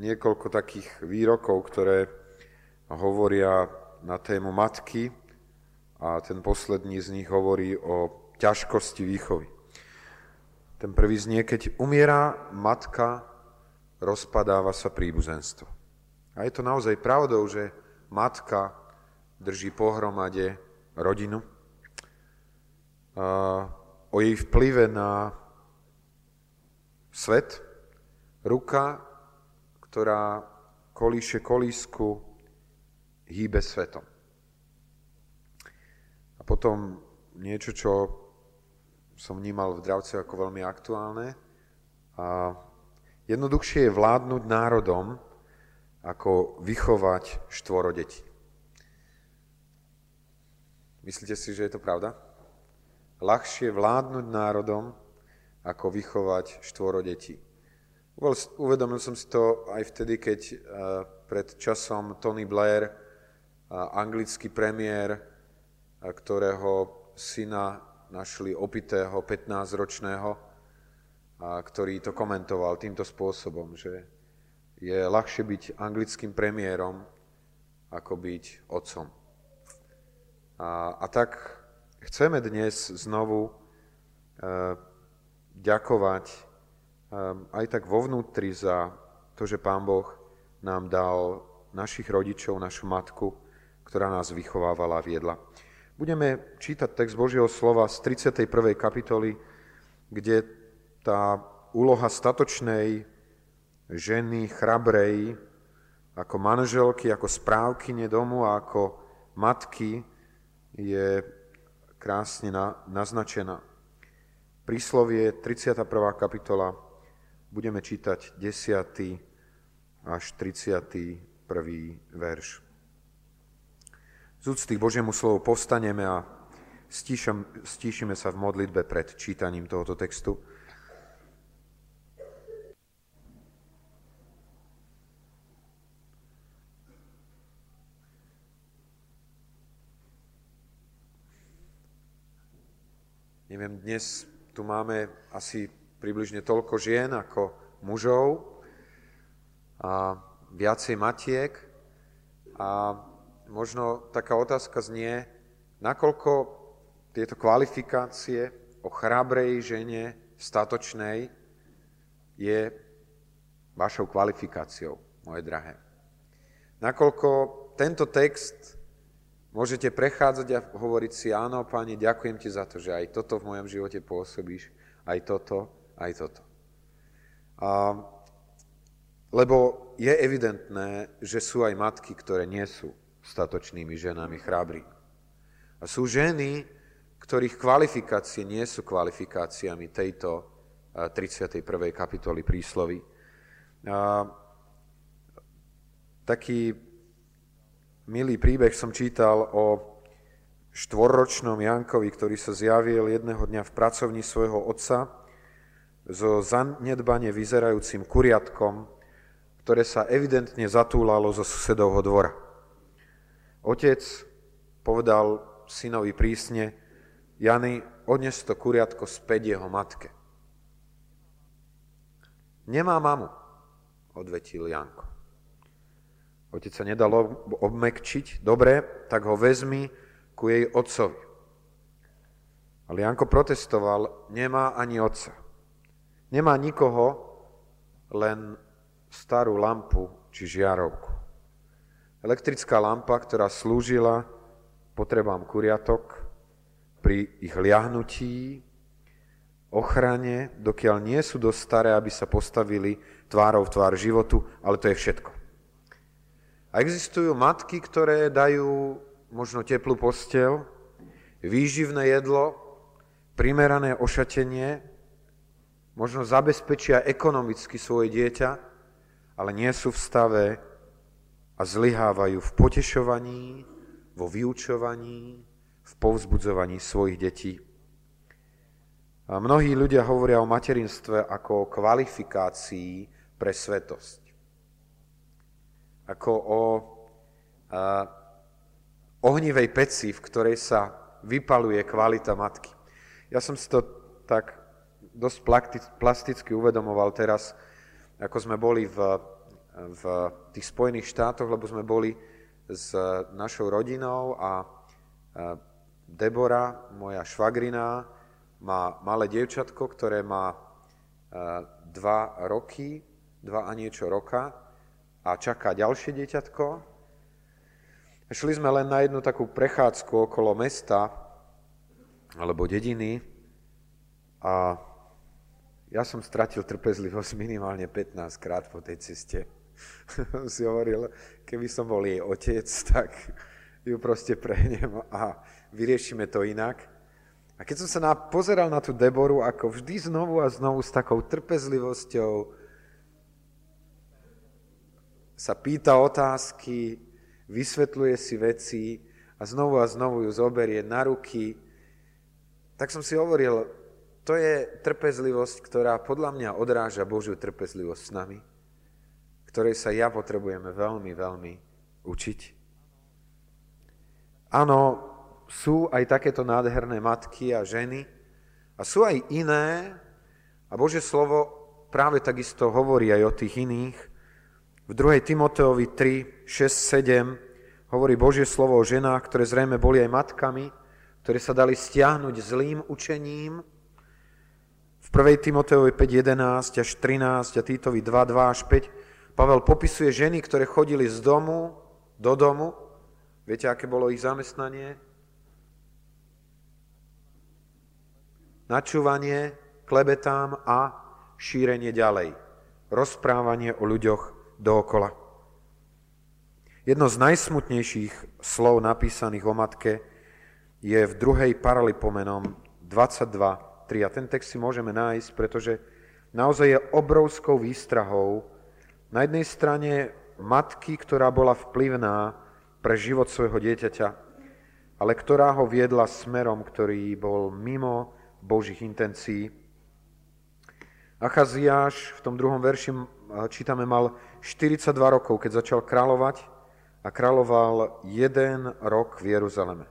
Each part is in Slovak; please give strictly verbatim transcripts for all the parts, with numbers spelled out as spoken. niekoľko takých výrokov, ktoré hovoria na tému matky a ten posledný z nich hovorí o ťažkosti výchovy. Ten prvý znie, keď umiera matka, rozpadáva sa príbuzenstvo. A je to naozaj pravdou, že matka drží pohromade rodinu. A o jej vplyve na svet, ruka, ktorá kolíše kolísku, hýbe svetom. A potom niečo, čo som vnímal v Dravce ako veľmi aktuálne. A jednoduchšie je vládnuť národom, ako vychovať štvoro detí. Myslíte si, že je to pravda? Ľahšie vládnuť národom, ako vychovať štvoro detí. Uvedomil som si to aj vtedy, keď pred časom Tony Blair, anglický premiér, ktorého syna našli opitého pätnásťročného, ktorý to komentoval týmto spôsobom, že je ľahšie byť anglickým premiérom, ako byť otcom. A, a tak chceme dnes znovu e, ďakovať e, aj tak vo vnútri za to, že Pán Boh nám dal našich rodičov, našu matku, ktorá nás vychovávala a viedla. Budeme čítať text Božieho slova z tridsiatej prvej kapitoly, kde tá úloha statočnej ženy, chrabrej, ako manželky, ako správkyne domu a ako matky je krásne naznačená. Príslovie tridsiata prvá kapitola, budeme čítať desiaty až tridsiaty prvý verš. Z úcty k Božiemu slovu povstaneme a stíšam, stíšime sa v modlitbe pred čítaním tohoto textu. Neviem, dnes tu máme asi približne toľko žien ako mužov a viacej matiek a možno taká otázka znie, nakoľko tieto kvalifikácie o chrabrej žene, statočnej, je vašou kvalifikáciou, moje drahé. Nakoľko tento text môžete prechádzať a hovoriť si, áno, Pane, ďakujem Ti za to, že aj toto v mojom živote pôsobíš, aj toto, aj toto. A, lebo je evidentné, že sú aj matky, ktoré nie sú statočnými ženami chrábry. A sú ženy, ktorých kvalifikácie nie sú kvalifikáciami tejto tridsiatej prvej kapitoly prísloví. A, taký milý príbeh som čítal o štvorročnom Jankovi, ktorý sa zjavil jedného dňa v pracovni svojho otca so zanedbane vyzerajúcim kuriatkom, ktoré sa evidentne zatúlalo zo susedovho dvora. Otec povedal synovi prísne, Jany, odnes to kuriatko späť jeho matke. Nemá mamu, odvetil Janko. Otec sa nedal obmekčiť, dobre, tak ho vezmi ku jej otcovi. Ale Janko protestoval, nemá ani otca. Nemá nikoho, len starú lampu či žiarovku. Elektrická lampa, ktorá slúžila potrebám kuriatok pri ich liahnutí, ochrane, dokiaľ nie sú dosť staré, aby sa postavili tvárou v tvár životu, ale to je všetko. A existujú matky, ktoré dajú možno teplú posteľ, výživné jedlo, primerané ošatenie, možno zabezpečia ekonomicky svoje dieťa, ale nie sú v stave a zlyhávajú v potešovaní, vo vyučovaní, v povzbudzovaní svojich detí. A mnohí ľudia hovoria o materinstve ako o kvalifikácii pre svetosť. Ako o a, ohnivej peci, v ktorej sa vypaluje kvalita matky. Ja som si to tak dosť plasticky uvedomoval teraz, ako sme boli v v tých Spojených štátoch, lebo sme boli s našou rodinou a Debora, moja švagrina, má malé dievčatko, ktoré má dva roky, dva a niečo roka a čaká ďalšie dieťatko. Šli sme len na jednu takú prechádzku okolo mesta alebo dediny a ja som stratil trpezlivosť minimálne pätnásťkrát po tej ceste. Si hovoril, keby som bol jej otec, tak ju proste prehnem a vyriešime to inak. A keď som sa pozeral na tú Deboru, ako vždy znovu a znovu s takou trpezlivosťou sa pýta otázky, vysvetľuje si veci a znovu a znovu ju zoberie na ruky, tak som si hovoril, to je trpezlivosť, ktorá podľa mňa odráža Božiu trpezlivosť s nami, ktorej sa ja potrebujeme veľmi, veľmi učiť. Áno, sú aj takéto nádherné matky a ženy a sú aj iné a Božie slovo práve takisto hovorí aj o tých iných. V druhej Timoteovi tri, šesť, sedem hovorí Božie slovo o ženách, ktoré zrejme boli aj matkami, ktoré sa dali stiahnuť zlým učením. V prvej Timoteovi päť, jedenásť až trinásť a Títovi dva, dva až päť Pavel popisuje ženy, ktoré chodili z domu do domu. Viete, aké bolo ich zamestnanie? Načúvanie klebetám a šírenie ďalej. Rozprávanie o ľuďoch dookola. Jedno z najsmutnejších slov napísaných o matke je v druhej Paralipomenom dvadsaťdva tri A ten text si môžeme nájsť, pretože naozaj je obrovskou výstrahou na jednej strane matky, ktorá bola vplyvná pre život svojho dieťaťa, ale ktorá ho viedla smerom, ktorý bol mimo Božích intencií. Achaziáš v tom druhom verši čítame, mal štyridsaťdva rokov, keď začal kráľovať a kráľoval jeden rok v Jeruzaleme.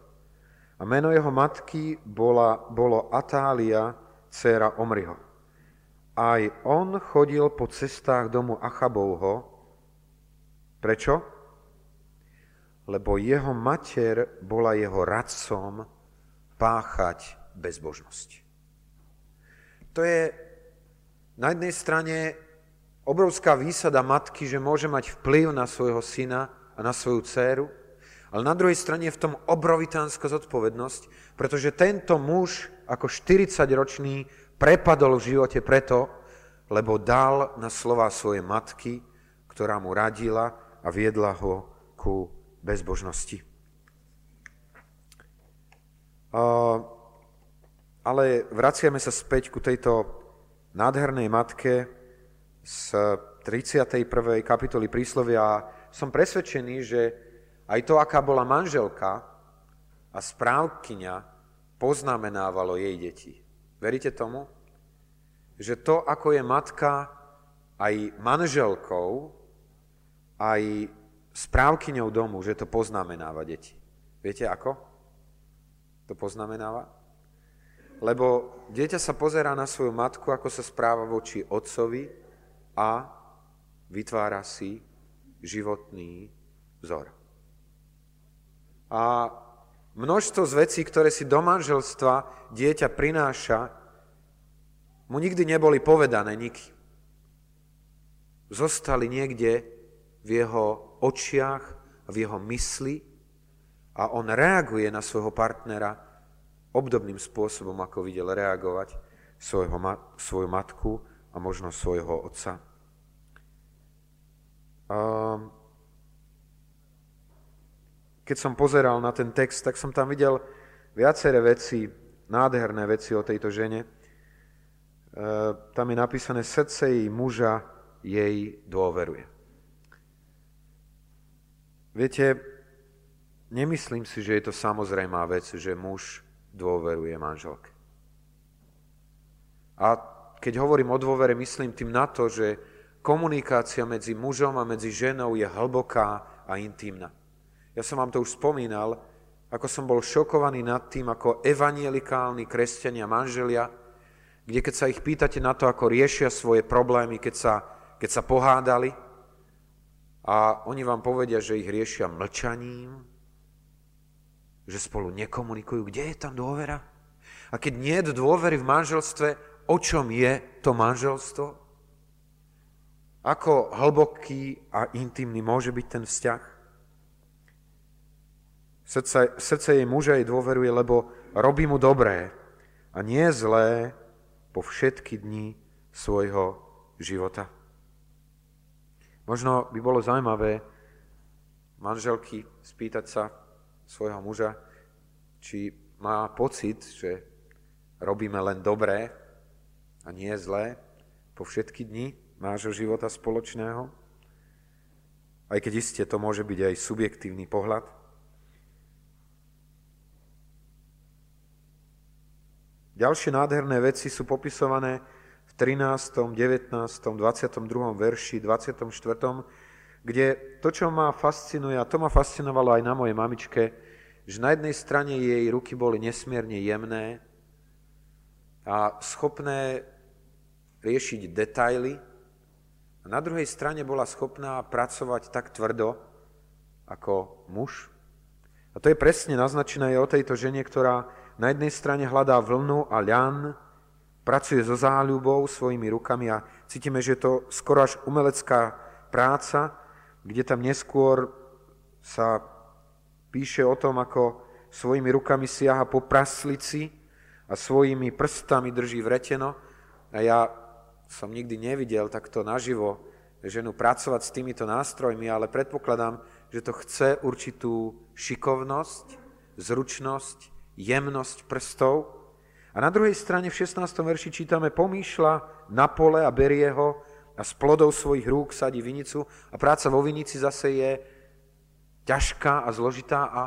A meno jeho matky bola, bolo Atalia, dcéra Omriho. Aj on chodil po cestách domu Achabovho. Prečo? Lebo jeho mater bola jeho radcom páchať bezbožnosť. To je na jednej strane obrovská výsada matky, že môže mať vplyv na svojho syna a na svoju dcéru, ale na druhej strane je v tom obrovitánska zodpovednosť, pretože tento muž ako štyridsaťročný prepadol v živote preto, lebo dal na slová svojej matky, ktorá mu radila a viedla ho ku bezbožnosti. Ale vraciame sa späť ku tejto nádhernej matke z tridsiatej prvej kapitoly príslovia. Som presvedčený, že aj to, aká bola manželka a správkyňa, poznamenávalo jej deti. Veríte tomu? Že to, ako je matka aj manželkou, aj správkyňou domu, že to poznamenáva deti. Viete ako? To poznamenáva? Lebo dieťa sa pozerá na svoju matku, ako sa správa voči otcovi a vytvára si životný vzor. A množstvo z vecí, ktoré si do manželstva dieťa prináša, mu nikdy neboli povedané nikým. Zostali niekde v jeho očiach, v jeho mysli a on reaguje na svojho partnera obdobným spôsobom, ako videl reagovať svojho, svoju matku a možno svojho otca. Um, Keď som pozeral na ten text, tak som tam videl viaceré veci, nádherné veci o tejto žene. E, tam je napísané, srdce jej muža jej dôveruje. Viete, nemyslím si, že je to samozrejmá vec, že muž dôveruje manželke. A keď hovorím o dôvere, myslím tým na to, že komunikácia medzi mužom a medzi ženou je hlboká a intímna. Ja som vám to už spomínal, ako som bol šokovaný nad tým, ako evanjelikálni kresťania manželia, kde keď sa ich pýtate na to, ako riešia svoje problémy, keď sa, keď sa pohádali, A oni vám povedia, že ich riešia mlčaním, že spolu nekomunikujú. Kde je tam dôvera? A keď nie je dôvery v manželstve, o čom je to manželstvo? Ako hlboký a intimný môže byť ten vzťah? Srdce, srdce jej muža jej dôveruje, lebo robí mu dobré a nie zlé po všetky dni svojho života. Možno by bolo zaujímavé manželky spýtať sa svojho muža, či má pocit, že robíme len dobré a nie zlé po všetky dni nášho života spoločného, aj keď iste to môže byť aj subjektívny pohľad. Ďalšie nádherné veci sú popisované v trinásteho, devätnásteho, dvadsiatom druhom verši, dvadsiatom štvrtom, kde to, čo ma fascinuje, a to ma fascinovalo aj na mojej mamičke, že na jednej strane jej ruky boli nesmierne jemné a schopné riešiť detaily, a na druhej strane bola schopná pracovať tak tvrdo ako muž. A to je presne naznačené aj o tejto žene, ktorá na jednej strane hľadá vlnu a ľan, pracuje so záľubou svojimi rukami a cítime, že je to skoro až umelecká práca, kde tam neskôr sa píše o tom, ako svojimi rukami siaha po praslici a svojimi prstami drží vreteno. A ja som nikdy nevidel takto naživo ženu pracovať s týmito nástrojmi, ale predpokladám, že to chce určitú šikovnosť, zručnosť, jemnosť prstov. A na druhej strane v šestnástom verši čítame: pomýšľa na pole a berie ho a s plodou svojich rúk sadí vinicu, a práca vo vinici zase je ťažká a zložitá. A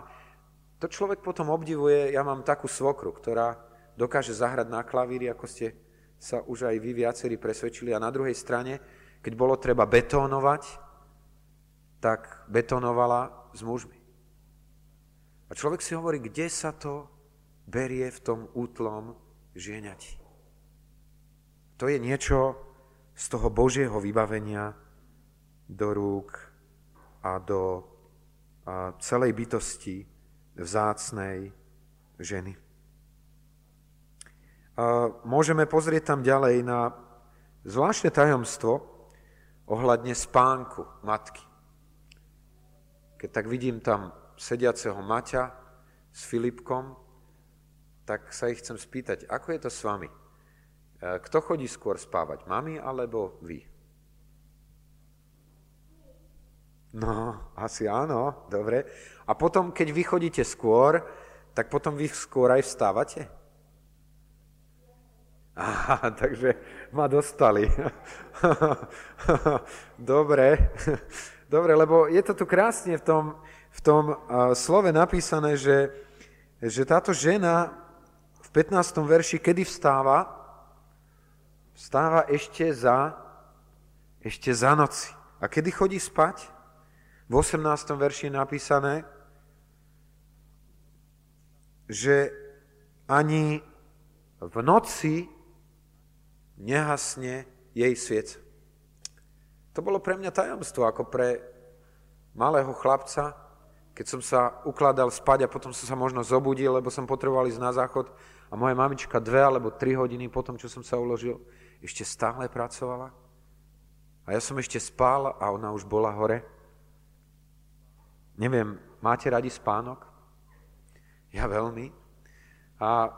to človek potom obdivuje. Ja mám takú svokru, ktorá dokáže zahrať na klavíri, ako ste sa už aj vy viacerí presvedčili. A na druhej strane, keď bolo treba betónovať, tak betonovala s mužmi. A človek si hovorí, kde sa to berie v tom útlom žieňati. To je niečo z toho Božieho vybavenia do rúk a do a celej bytosti vzácnej ženy. A môžeme pozrieť tam ďalej na zvláštne tajomstvo ohľadne spánku matky. Keď tak vidím tam sediaceho Maťa s Filipkom, tak sa ich chcem spýtať, ako je to s vami? Kto chodí skôr spávať, mami alebo vy? No, asi áno, dobre. A potom, keď vy chodíte skôr, tak potom vy skôr aj vstávate? Aha, takže ma dostali. Dobre, dobre, lebo je to tu krásne v tom, v tom slove napísané, že, že táto žena v pätnástom verši, kedy vstáva, vstáva ešte za, ešte za noci. A kedy chodí spať? V osemnástom verši je napísané, že ani v noci nehasne jej sviet. To bolo pre mňa tajomstvo, ako pre malého chlapca, keď som sa ukladal spať a potom som sa možno zobudil, lebo som potreboval ísť na záchod. A moja mamička dve alebo tri hodiny potom, čo som sa uložil, ešte stále pracovala. A ja som ešte spál a ona už bola hore. Neviem, máte radi spánok? Ja veľmi. A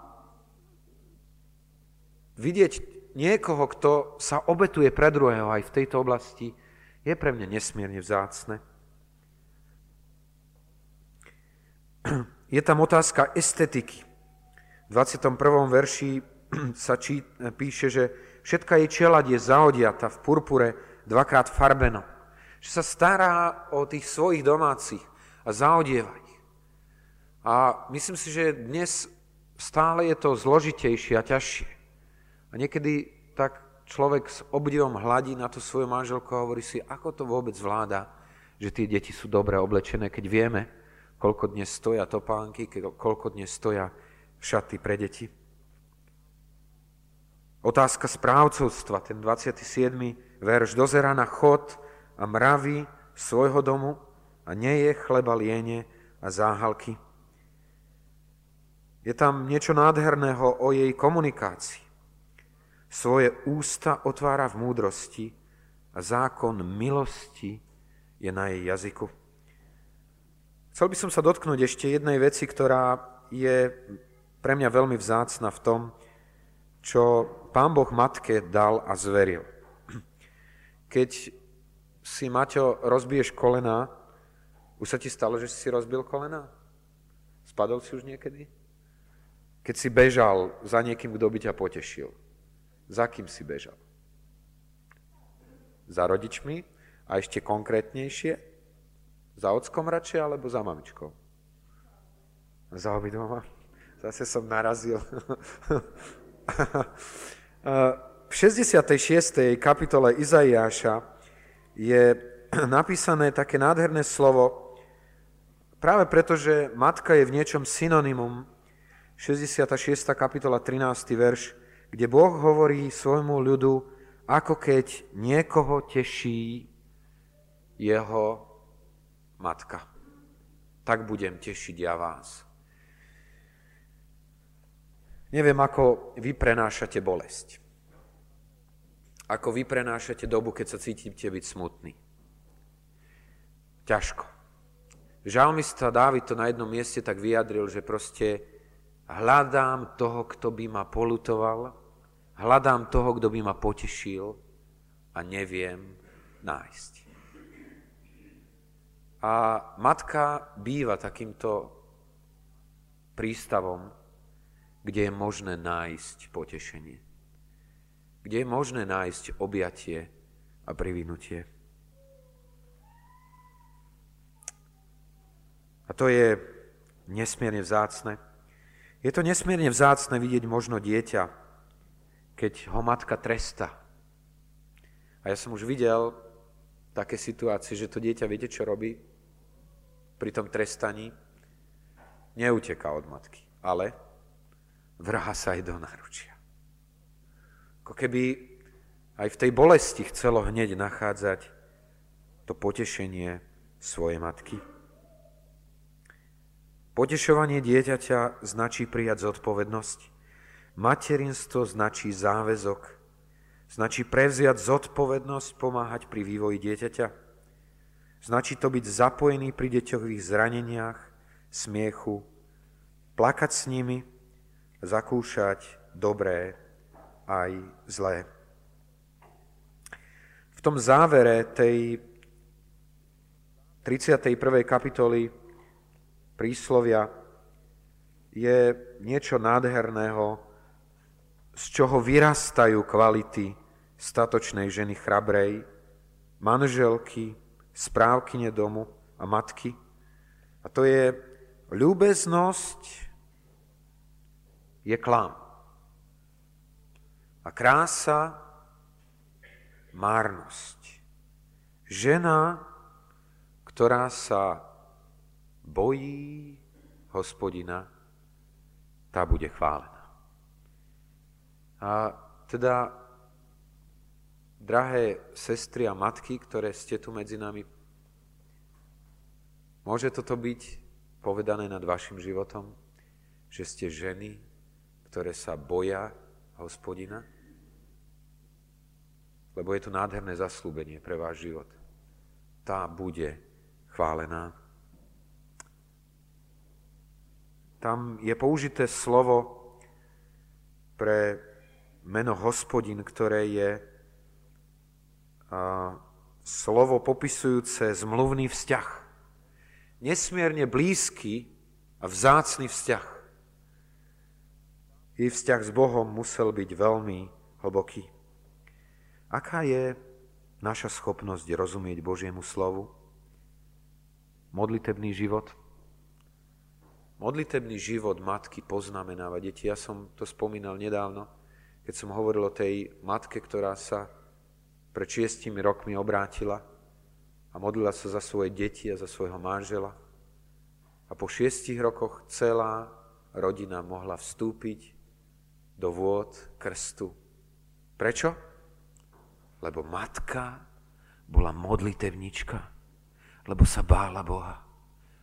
vidieť niekoho, kto sa obetuje pre druhého aj v tejto oblasti, je pre mňa nesmierne vzácne. Je tam otázka estetiky. V dvadsiatom prvom verši sa čí, píše, že všetka jej čeľaď je zaodiata v purpure, dvakrát farbeno. Že sa stará o tých svojich domácich a zaodieva ich. A myslím si, že dnes stále je to zložitejšie a ťažšie. A niekedy tak človek s obdivom hladí na tú svoju manželku a hovorí si, ako to vôbec vláda, že tie deti sú dobre oblečené, keď vieme, koľko dnes stoja topánky, koľko dnes stoja šaty pre deti. Otázka správcovstva, ten dvadsiaty siedmy verš. Dozerá na chod a mravy svojho domu a neje chleba liene a záhalky. Je tam niečo nádherného o jej komunikácii. Svoje ústa otvára v múdrosti a zákon milosti je na jej jazyku. Chcel by som sa dotknúť ešte jednej veci, ktorá je pre mňa veľmi vzácna v tom, čo Pán Boh matke dal a zveril. Keď si, Maťo, rozbiješ kolená, už sa ti stalo, že si rozbil kolená? Spadol si už niekedy? Keď si bežal za niekým, kto by ťa potešil. Za kým si bežal? Za rodičmi? A ešte konkrétnejšie? Za ockom radšej, alebo za mamičkou? Za obidvoma. Zase som narazil. V šesťdesiatej šiestej kapitole Izaiáša je napísané také nádherné slovo, práve preto, že matka je v niečom synonymum. šesťdesiata šiesta kapitola, trinásty verš, kde Boh hovorí svojmu ľudu, ako keď niekoho teší jeho matka. Tak budem tešiť ja vás. Neviem, ako vy prenášate bolesť. Ako vy prenášate dobu, keď sa cítite byť smutný. Ťažko. Žalmista Dávid to na jednom mieste tak vyjadril, že proste hľadám toho, kto by ma poľutoval, hľadám toho, kto by ma potešil a neviem nájsť. A matka býva takýmto prístavom, kde je možné nájsť potešenie, kde je možné nájsť objatie a privinutie. A to je nesmierne vzácne. Je to nesmierne vzácne vidieť možno dieťa, keď ho matka trestá. A ja som už videl také situácie, že to dieťa, viete, čo robí pri tom trestaní? Neuteká od matky, ale vrhá sa aj do náručia. Ako keby aj v tej bolesti chcelo hneď nachádzať to potešenie svojej matky. Potešovanie dieťaťa značí prijať zodpovednosť. Materinstvo značí záväzok. Značí prevziať zodpovednosť, pomáhať pri vývoji dieťaťa. Značí to byť zapojený pri deťových zraneniach, smiechu, plakať s nimi, zakúšať dobré aj zlé. V tom závere tej tridsiatej prvej kapitoly príslovia je niečo nádherného, z čoho vyrastajú kvality statočnej ženy chrabrej, manželky, správkyne domu a matky. A to je ľúbeznosť, je klam. A krása, márnosť. Žena, ktorá sa bojí Hospodina, tá bude chválená. A teda, drahé sestry a matky, ktoré ste tu medzi nami, môže toto byť povedané nad vašim životom, že ste ženy, ktoré sa boja Hospodina? Lebo je to nádherné zasľúbenie pre váš život. Tá bude chválená. Tam je použité slovo pre meno Hospodin, ktoré je slovo popisujúce zmluvný vzťah. Nesmierne blízky a vzácny vzťah. Jej vzťah s Bohom musel byť veľmi hlboký. Aká je naša schopnosť rozumieť Božiemu slovu? Modlitebný život. Modlitebný život matky poznamenáva deti. Ja som to spomínal nedávno, keď som hovoril o tej matke, ktorá sa pred šiestimi rokmi obrátila a modlila sa za svoje deti a za svojho manžela. A po šiestich rokoch celá rodina mohla vstúpiť do vôd krstu. Prečo? Lebo matka bola modlitevnička. lebo sa bála Boha,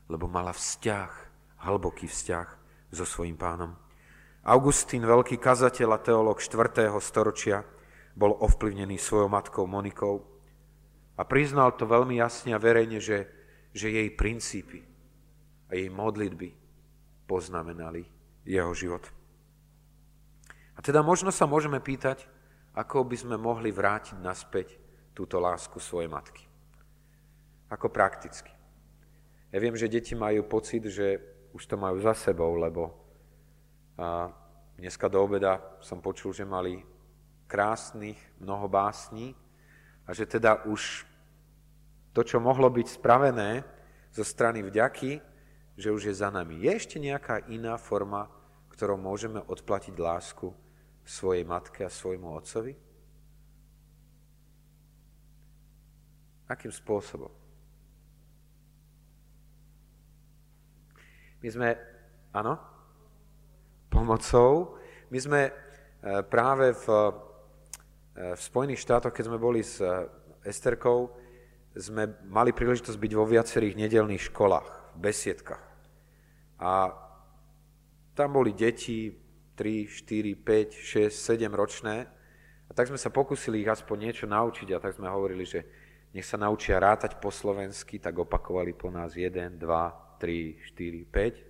lebo mala vzťah, hlboký vzťah so svojím pánom. Augustín, veľký kazateľ a teológ štvrtého storočia, bol ovplyvnený svojou matkou Monikou a priznal to veľmi jasne a verejne, že, že jej princípy a jej modlitby poznamenali jeho život. A teda možno sa môžeme pýtať, ako by sme mohli vrátiť naspäť túto lásku svojej matky. Ako prakticky. Ja viem, že deti majú pocit, že už to majú za sebou, lebo a dneska do obeda som počul, že mali krásnych mnoho básní a že teda už to, čo mohlo byť spravené zo strany vďaky, že už je za nami. Je ešte nejaká iná forma, ktorou môžeme odplatiť lásku svojej matke a svojmu otcovi? Akým spôsobom? My sme, áno, pomocou. My sme práve v, v Spojených štátoch, keď sme boli s Esterkou, sme mali príležitosť byť vo viacerých nedeľných školách, v besiedkách. A tam boli deti tri, štyri, päť, šesť, sedem ročné. A tak sme sa pokúsili ich aspoň niečo naučiť a tak sme hovorili, že nech sa naučia rátať po slovensky, tak opakovali po nás jeden, dva, tri, štyri, päť.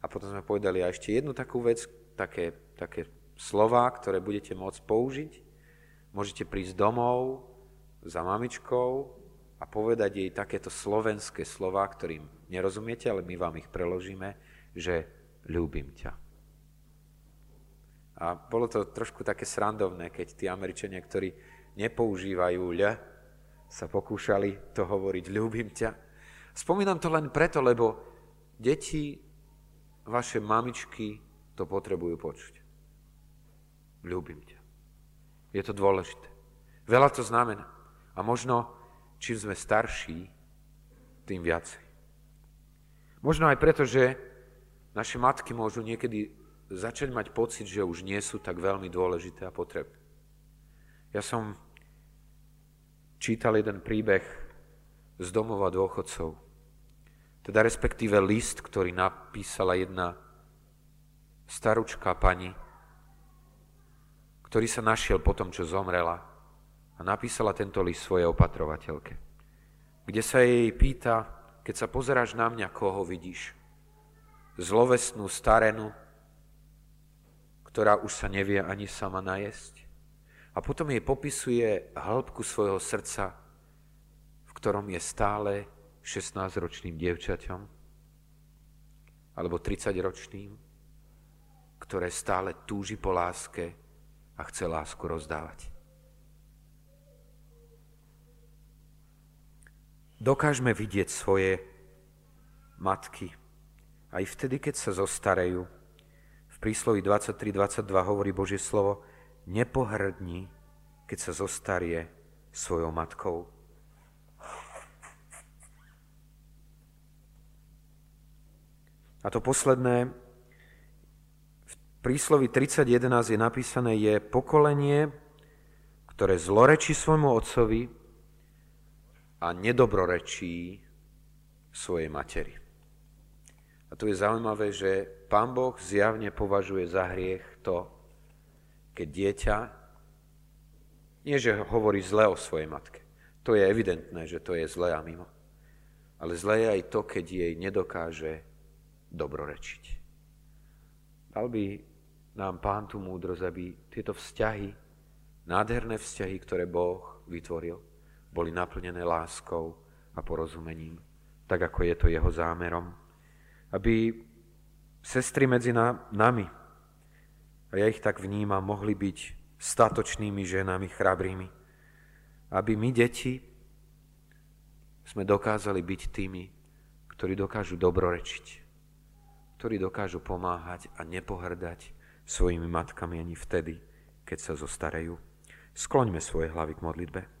A potom sme povedali a ešte jednu takú vec, také, také slová, ktoré budete môcť použiť. Môžete prísť domov za mamičkou a povedať jej takéto slovenské slová, ktorým nerozumiete, ale my vám ich preložíme, že ľúbim ťa. A bolo to trošku také srandovné, keď tí Američania, ktorí nepoužívajú ľ, sa pokúšali to hovoriť, ľúbim ťa. Spomínam to len preto, lebo deti, vaše mamičky to potrebujú počuť. Ľúbim ťa. Je to dôležité. Veľa to znamená. A možno, čím sme starší, tým viacej. Možno aj preto, že naše matky môžu niekedy začať mať pocit, že už nie sú tak veľmi dôležité a potrebné. Ja som čítal jeden príbeh z domova dôchodcov, teda respektíve list, ktorý napísala jedna staručká pani, ktorý sa našiel po tom, čo zomrela a napísala tento list svojej opatrovateľke, kde sa jej pýta, keď sa pozeráš na mňa, koho vidíš? Zlovesnú starenu, ktorá už sa nevie ani sama najesť. A potom jej popisuje hĺbku svojho srdca, v ktorom je stále šestnásťročným dievčaťom alebo tridsaťročným, ktoré stále túži po láske a chce lásku rozdávať. Dokážeme vidieť svoje matky aj vtedy, keď sa zostarejú. V prísloví dvadsaťtri dvadsaťdva hovorí Božie slovo, nepohrdni, keď sa zostarie svojou matkou. A to posledné, v prísloví tridsať jedenásť je napísané, je pokolenie, ktoré zlorečí svojmu otcovi a nedobrorečí svojej materi. A tu je zaujímavé, že Pán Boh zjavne považuje za hriech to, keď dieťa, nie že hovorí zle o svojej matke, to je evidentné, že to je zlé a mimo, ale zlé je aj to, keď jej nedokáže dobrorečiť. Dal by nám Pán tú múdrosť, aby tieto vzťahy, nádherné vzťahy, ktoré Boh vytvoril, boli naplnené láskou a porozumením, tak ako je to jeho zámerom. Aby sestry medzi nami, a ja ich tak vnímam, mohli byť statočnými ženami, chrabrými. Aby my, deti, sme dokázali byť tými, ktorí dokážu dobrorečiť, ktorí dokážu pomáhať a nepohrdať svojimi matkami ani vtedy, keď sa zostarejú. Skloňme svoje hlavy k modlitbe.